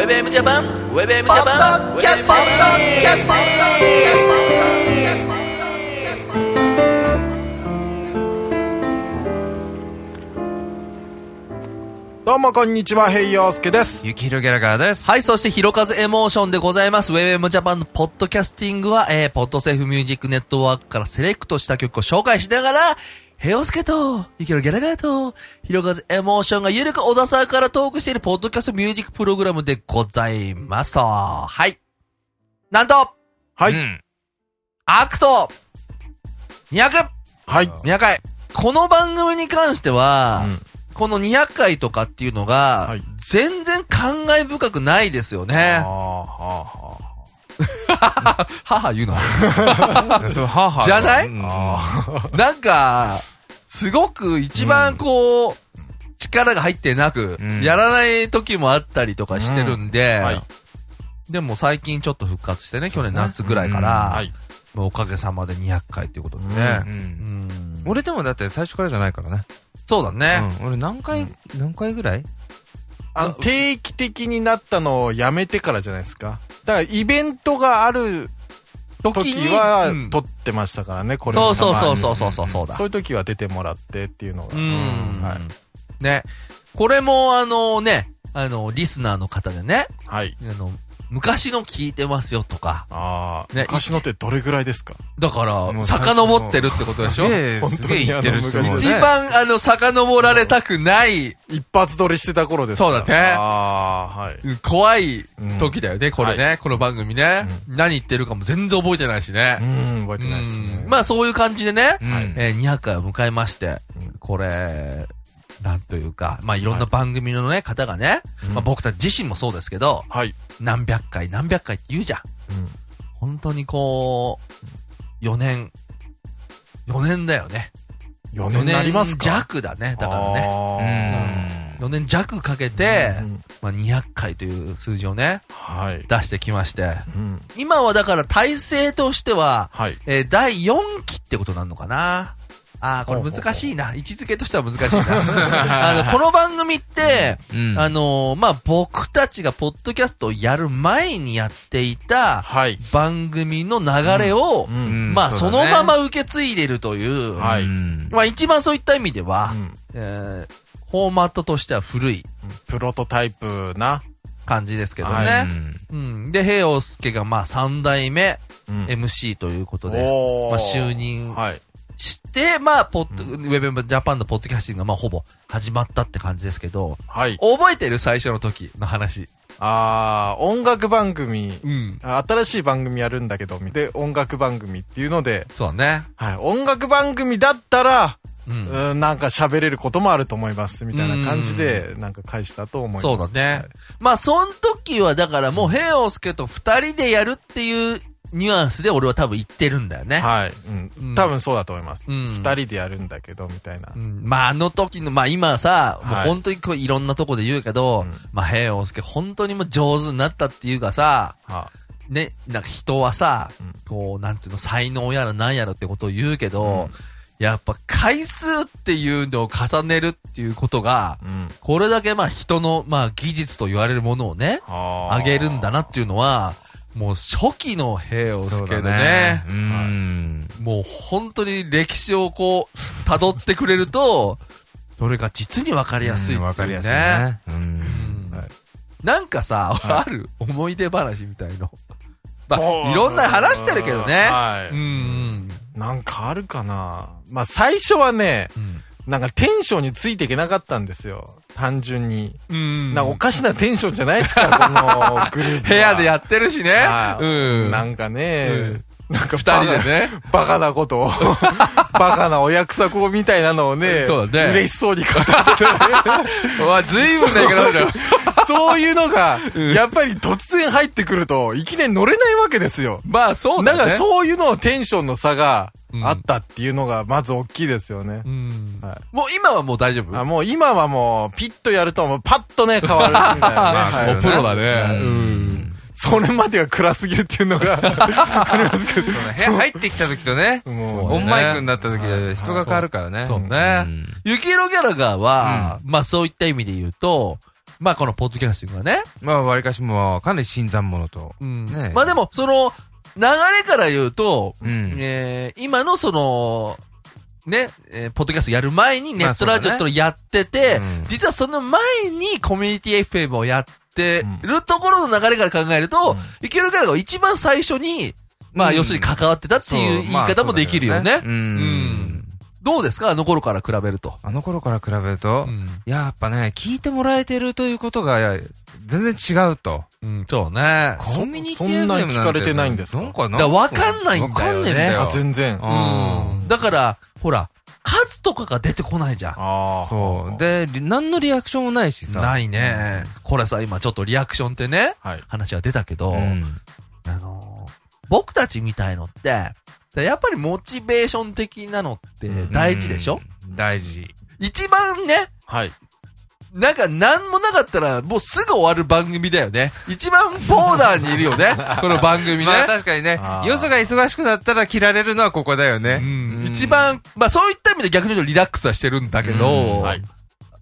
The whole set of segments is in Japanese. WebM Japan、WebM Japan、キャスト、キャスト、キャスト。どうもこんにちは、平洋介です。ゆきひろギャラガーです。はい、そしてひろかずエモーションでございます。 WebM Japan のポッドキャスティングは、ポッドセーフミュージックネットワークからセレクトした曲を紹介しながら、平洋介とゆきひろギャラガーとひろかずエモーションがゆるく小田さんからトークしているポッドキャストミュージックプログラムでございますと。はい、なんと、はい、うん、アクト200、はい、200回。この番組に関しては、うん、この200回とかっていうのが、はい、全然感慨深くないですよね。はは言うのじゃない、なんか、すごく一番こう、力が入ってなく、やらない時もあったりとかしてるんで、はい、でも最近ちょっと復活してね、去年夏ぐらいから、はい、もうおかげさまで200回っていうことでね。俺でもだって最初からじゃないからね。そうだね、うん、俺何回ぐらい定期的になったのをやめてからじゃないですか。だからイベントがある時は、うん、撮ってましたからね。これもそうだ、そういう時は出てもらってっていうのが、うん、はい、ね、これもね、リスナーの方でね、はい、昔の聞いてますよとか。ああ、ね。昔のってどれぐらいですか？だから、遡ってるってことでしょ？本当に言ってるっすよね。一番、遡られたくない。一発撮りしてた頃ですから。そうだね。ああ、はい。怖い時だよね、これね、はい。この番組ね、うん。何言ってるかも全然覚えてないしね。うん、覚えてないですね。まあそういう感じでね、うん、200回を迎えまして、うん、これ、なんというか、まあいろんな番組のね、はい、方がね、まあ僕たち自身もそうですけど、はい、何百回何百回って言うじゃん。うん、本当にこう4年だよね。4年になりますか。4年弱だね。だからね。うん、4年弱かけて、まあ200回という数字をね、はい、出してきまして、うん、今はだから体制としては、はい、第4期ってことなのかな。ああ、これ難しいな。位置づけとしては難しいな。この番組って、うん、まあ、僕たちがポッドキャストをやる前にやっていた、はい、番組の流れを、うんうん、まあ、そのまま受け継いでるという、はい、まあ、一番そういった意味では、うん、フォーマットとしては古い。プロトタイプな感じですけどね。はい、うん、で、平尾介がまあ、3代目 MC ということで、まあ、就任。はい、して、まあ、WebM Japan のポッドキャスティングが、まあ、ほぼ始まったって感じですけど、はい。覚えてる？最初の時の話。ああ、音楽番組、うん。新しい番組やるんだけど、で、音楽番組っていうので、そうね。はい。音楽番組だったら、うん、なんか喋れることもあると思います、みたいな感じで、なんか返したと思います。そうだね。はい、まあ、その時は、だからもう、平尾介と二人でやるっていう、ニュアンスで俺は多分言ってるんだよね。はい。うん。多分そうだと思います。うん。二人でやるんだけど、みたいな。うん、まあ、あの時の、まあ今さ、もう本当にこういろんなとこで言うけど、はい、まあ、平洋介本当にもう上手になったっていうかさ、はあ、ね、なんか人はさ、うん、こう、なんていうの、才能やらなんやらってことを言うけど、うん、やっぱ回数っていうのを重ねるっていうことが、うん、これだけまあ人の、まあ技術と言われるものをね、上げるんだなっていうのは、もう初期の平尾介のね、もう本当に歴史をこう辿ってくれると、それが実に分かりやすいっていうね。分かりやすいね。なんかさ、はい、ある思い出話みたいの、まあ、いろんな話してるけどね。はい、なんかあるかな。まあ最初はね、なんかテンションについていけなかったんですよ。単純に。なんかおかしなテンションじゃないですか、このグループ。部屋でやってるしね。うん。なんかね、なんか二人でね、バカなことを、バカなお約束みたいなのをね、そうだね、嬉しそうに語ってね。わ、ずいぶんだけど、そういうのが、やっぱり突然入ってくると、いきなり乗れないわけですよ。まあそうだね。だからそういうのテンションの差が、あったっていうのがまず大きいですよね。はい、もう今はもう大丈夫？あ、もう今はもうピッとやるともうパッとね変わるみたいなね。もうプロだね。それまでが暗すぎるっていうのがありますけど。部屋入ってきた時とね、オンマイクになった時で人が変わるからね。そうね。ゆきひろギャラガーは、まあそういった意味で言うと、まあこのポッドキャスティングはね、まあわりかしもうかなり新参者と、うんね、まあでもその流れから言うと、うん今のそのね、ポッドキャストやる前にネットラジオとやってて、まあねうん、実はその前にコミュニティ FM をやってるところの流れから考えると、うん、いけるからが一番最初にまあ要するに関わってたっていう言い方もできるよね。どうですかあの頃から比べると。あの頃から比べると、うん、やっぱね聞いてもらえてるということが全然違うと。うん、そうね。コミュニティ FM なんてそんなに聞かれてないんですか。なんかな。だから分かんないんだよね。あ全然。うん。だからほら数とかが出てこないじゃん。ああ。そう。で何のリアクションもないしさ。ないね。これさ今ちょっとリアクションってね、はい、話は出たけど、うん、僕たちみたいのって。やっぱりモチベーション的なのって大事でしょ、うん、大事。一番ね。はい。なんか何もなかったらもうすぐ終わる番組だよね。一番ボーダーにいるよね。この番組ね。まあ確かにね。よそが忙しくなったら切られるのはここだよね。うん、一番、まあそういった意味で逆に言うとリラックスはしてるんだけど、はい、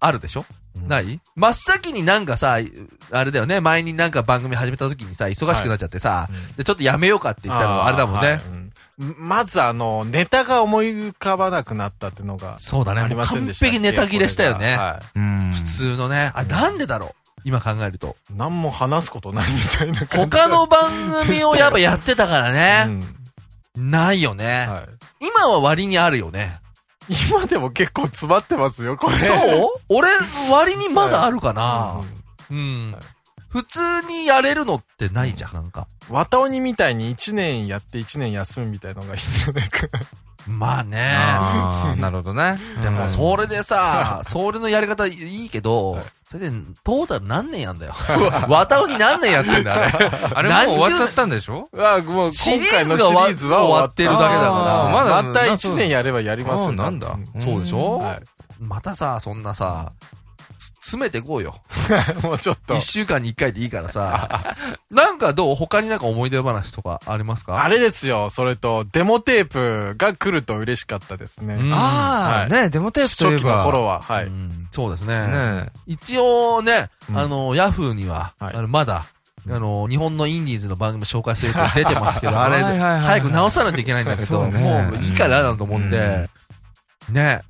あるでしょない真っ先になんかさ、あれだよね。前になんか番組始めた時にさ、忙しくなっちゃってさ、はい、でちょっとやめようかって言ったのはあれだもんね。まずネタが思い浮かばなくなったってのが。そうだね。ありませんでした。完璧ネタ切れしたよね。はい、うん普通のね。あ、なんでだろう今考えると。何も話すことないみたいな感じ。他の番組をやっぱやってたからね。うん、ないよね、はい。今は割にあるよね。今でも結構詰まってますよ、これ。そう俺、割にまだあるかな。はい、うん。はい普通にやれるのってないじゃん、なんか。わたおにみたいに一年やって一年休むみたいのがいいんじゃないか。まあね。あなるほどね。でもそれでさ、それのやり方いいけど、はい、それでトータル何年やんだよ。わたおに何年やってんだあれ。あれもう終わっちゃったんでしょあもう今回のシリーズは終わってるだけだから。また一年やればやりますよ。なんだ。そうでしょ、はい、またさ、そんなさ、詰めてこうよ。もうちょっと。一週間に一回でいいからさ。なんかどう他になんか思い出話とかありますか？あれですよ。それと、デモテープが来ると嬉しかったですね。ああ、はい、ね、デモテープといえば。初期の頃は、はい。うんそうですね。ね一応ね、ヤフーには、はい、まだ、日本のインディーズの番組紹介すると出てますけど、あれ、早く直さないといけないんだけど、ね、もういいからだと思って、ね。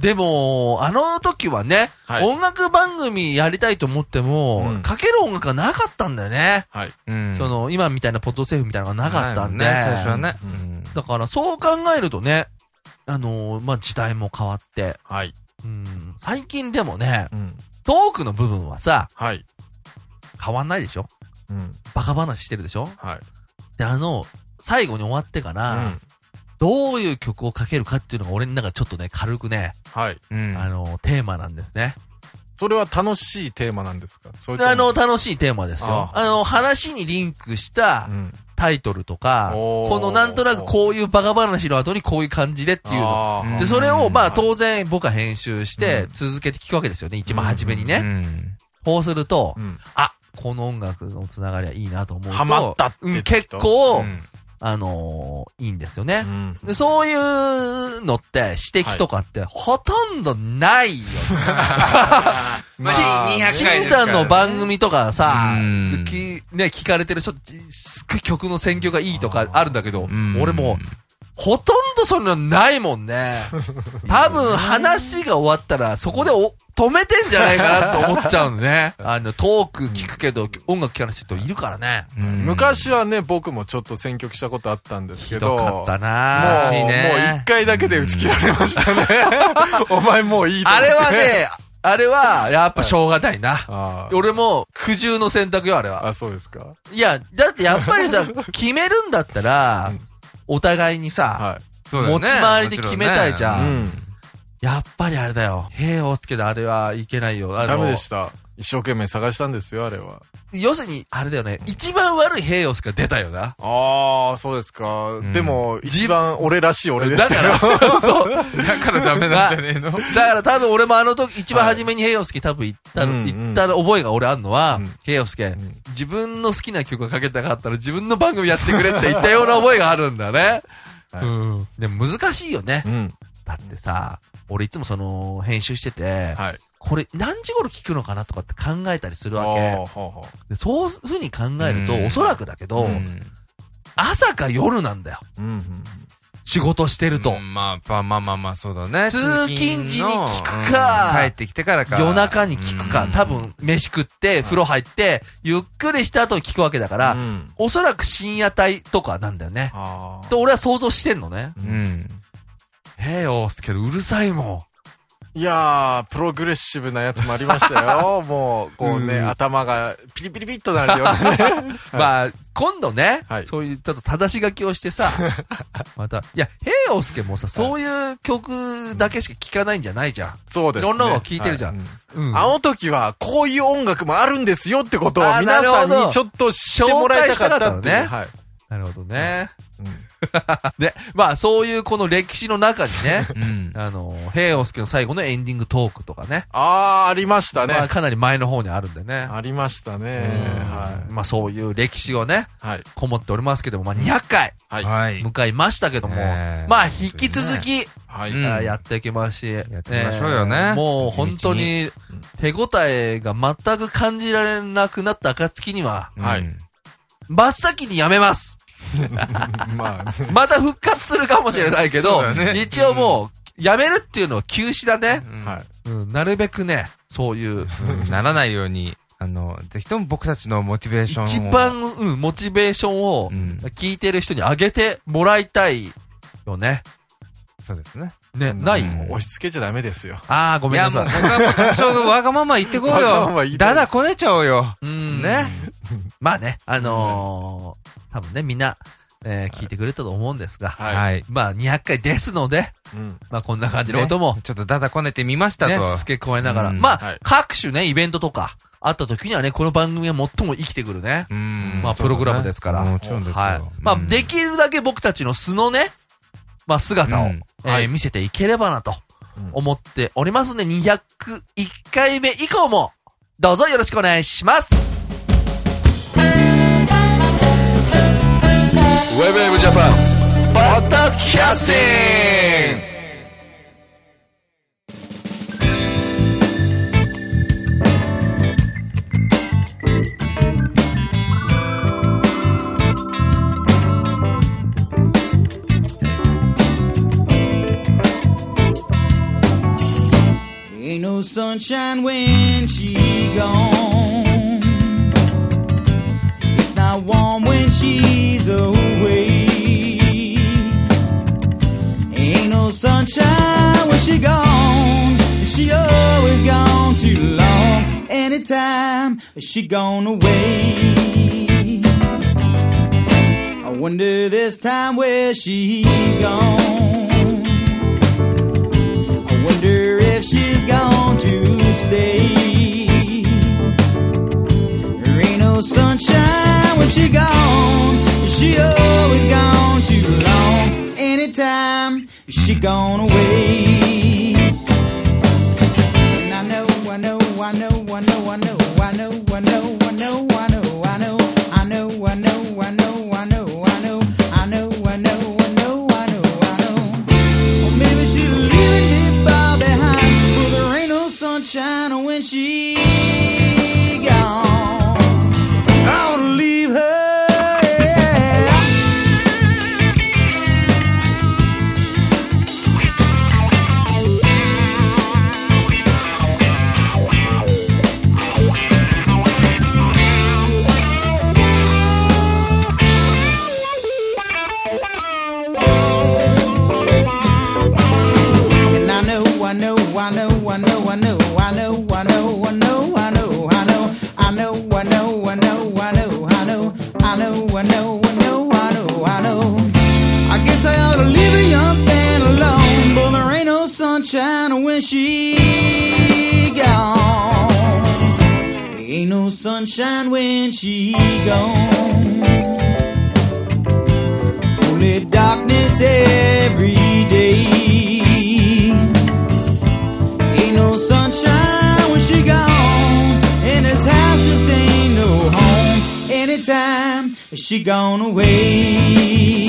でも、あの時はね、はい、音楽番組やりたいと思っても、かける音楽がなかったんだよね。はい。その、今みたいなポッドセーフみたいなのがなかったんで。最初はね。だから、そう考えるとね、まあ、時代も変わって。はい。最近でもね、トークの部分はさ、はい。変わんないでしょ？バカ話してるでしょ？はい。で、最後に終わってから、どういう曲をかけるかっていうのが俺の中でちょっとね、軽くね、はい。テーマなんですね。それは楽しいテーマなんですか？それとも楽しいテーマですよ。話にリンクしたタイトルとか、このなんとなくこういうバカ話の後にこういう感じでっていうの。で、それをまあ当然僕は編集して続けて聞くわけですよね。一番初めにね。こうすると、この音楽のつながりはいいなと思うと。ハマったっていう。結構、いいんですよね、で。そういうのって指摘とかってほとんどないよ、ね。陳さんの番組とかさ、聞かれてる人ってすっごい曲の選曲がいいとかあるんだけど、俺もほとんどそんなのないもんね。多分話が終わったらそこで止めてんじゃないかなと思っちゃうのね。トーク聞くけど音楽聴かない人いるからね。昔はね、僕もちょっと選曲したことあったんですけど。ひどかったなぁ。もう一回だけで打ち切られましたね。お前もういいと思って。あれは、やっぱしょうがないな。はい、俺も、苦渋の選択よ、あれは。あ、そうですか。いや、だってやっぱりさ、決めるんだったら、お互いにさ、はいね、持ち回りで決めたいじゃん。ねやっぱりあれだよ。兵をつけたあれはいけないよ。ダメでした。一生懸命探したんですよ、あれは。要するに、あれだよね。一番悪い兵をつけ出たよな。ああ、そうですか。でも、一番俺らしい俺でしたよ。だから、そう。だからダメなんじゃねえの？だから多分俺も一番初めに兵をつけ多分言った覚えが俺あんのは、兵をつけ、自分の好きな曲がかけたかったら自分の番組やってくれって言ったような覚えがあるんだね。はい、でも難しいよね。だってさ、俺いつもその編集してて、はい、これ何時頃聞くのかなとかって考えたりするわけ。でそういうふうに考えるとおそらくだけど、朝か夜なんだよ。仕事してると、まあそうだね。通勤時に聞くか、帰ってきてからか、夜中に聞くか、多分飯食って風呂入ってゆっくりした後に聞くわけだから、おそらく深夜帯とかなんだよね。で俺は想像してんのね。へえよすけどうるさいもん。いやープログレッシブなやつもありましたよ。もうこうね頭がピリピリピッとなるよね。まあ今度ね、はい、そういうちょっと正し書きをしてさ、またいやへえよすけもさそういう曲だけしか聴かないんじゃないじゃん。そうですね。いろんなのを聴いてるじゃん。はいあの時はこういう音楽もあるんですよってことを皆さんにちょっと知ってもらいたかったのね。はい。なるほどね。で、まあそういうこの歴史の中にね、平洋介の最後のエンディングトークとかね。ああ、ありましたね。まあかなり前の方にあるんでね。ありましたね。はい。まあそういう歴史をね、こもっておりますけども、まあ200回、迎えましたけども、まあ引き続き、やっていきますし、やっていきましょうよね。もう本当に手応えが全く感じられなくなった暁には、真っ先にやめます。まあ、また復活するかもしれないけど、ね、一応もうやめるっていうのは休止だね、なるべくねそういう、ならないようにぜひとも僕たちのモチベーションを一番、モチベーションを聞いてる人に上げてもらいたいよね。そうですね。ね、ない押し付けちゃダメですよ。ああ、ごめんなさい。いや、もう僕はもう多少のわがまま言ってこうよ。わがまま言って。だだこねちゃおうよ。ね。まあね、多分ね、みんな、聞いてくれたと思うんですが。はい。まあ、200回ですので、まあ、こんな感じのことも、ね。ちょっとだだこねてみましたと。ね、付け加えながら。まあ、各種ね、イベントとか、あった時にはね、この番組は最も生きてくるね。まあ、プログラムですから。もちろんですよ。はい。まあ、できるだけ僕たちの素のね、まあ、姿を、見せていければなと思っておりますので、201回目以降もどうぞよろしくお願いします。WebM Japan ポッドキャスティング。Ain't no sunshine when she gone. It's not warm when she's away. Ain't no sunshine when she gone. She always gone too long. Anytime she gone away. I wonder this time where she gone. I wonder.She's gone to stay. There ain't no sunshine when she gone. She always gone too long. Anytime she gone away. And I know when she gone, I wanna leave her, yeah. And I know. I guess I ought to leave her young and alone, but there ain't no sunshine when she gone. Ain't no sunshine when she gone. Only darkness every day. Ain't no sunshine when she gone, and this house just ain't no home. Anytime she gone away.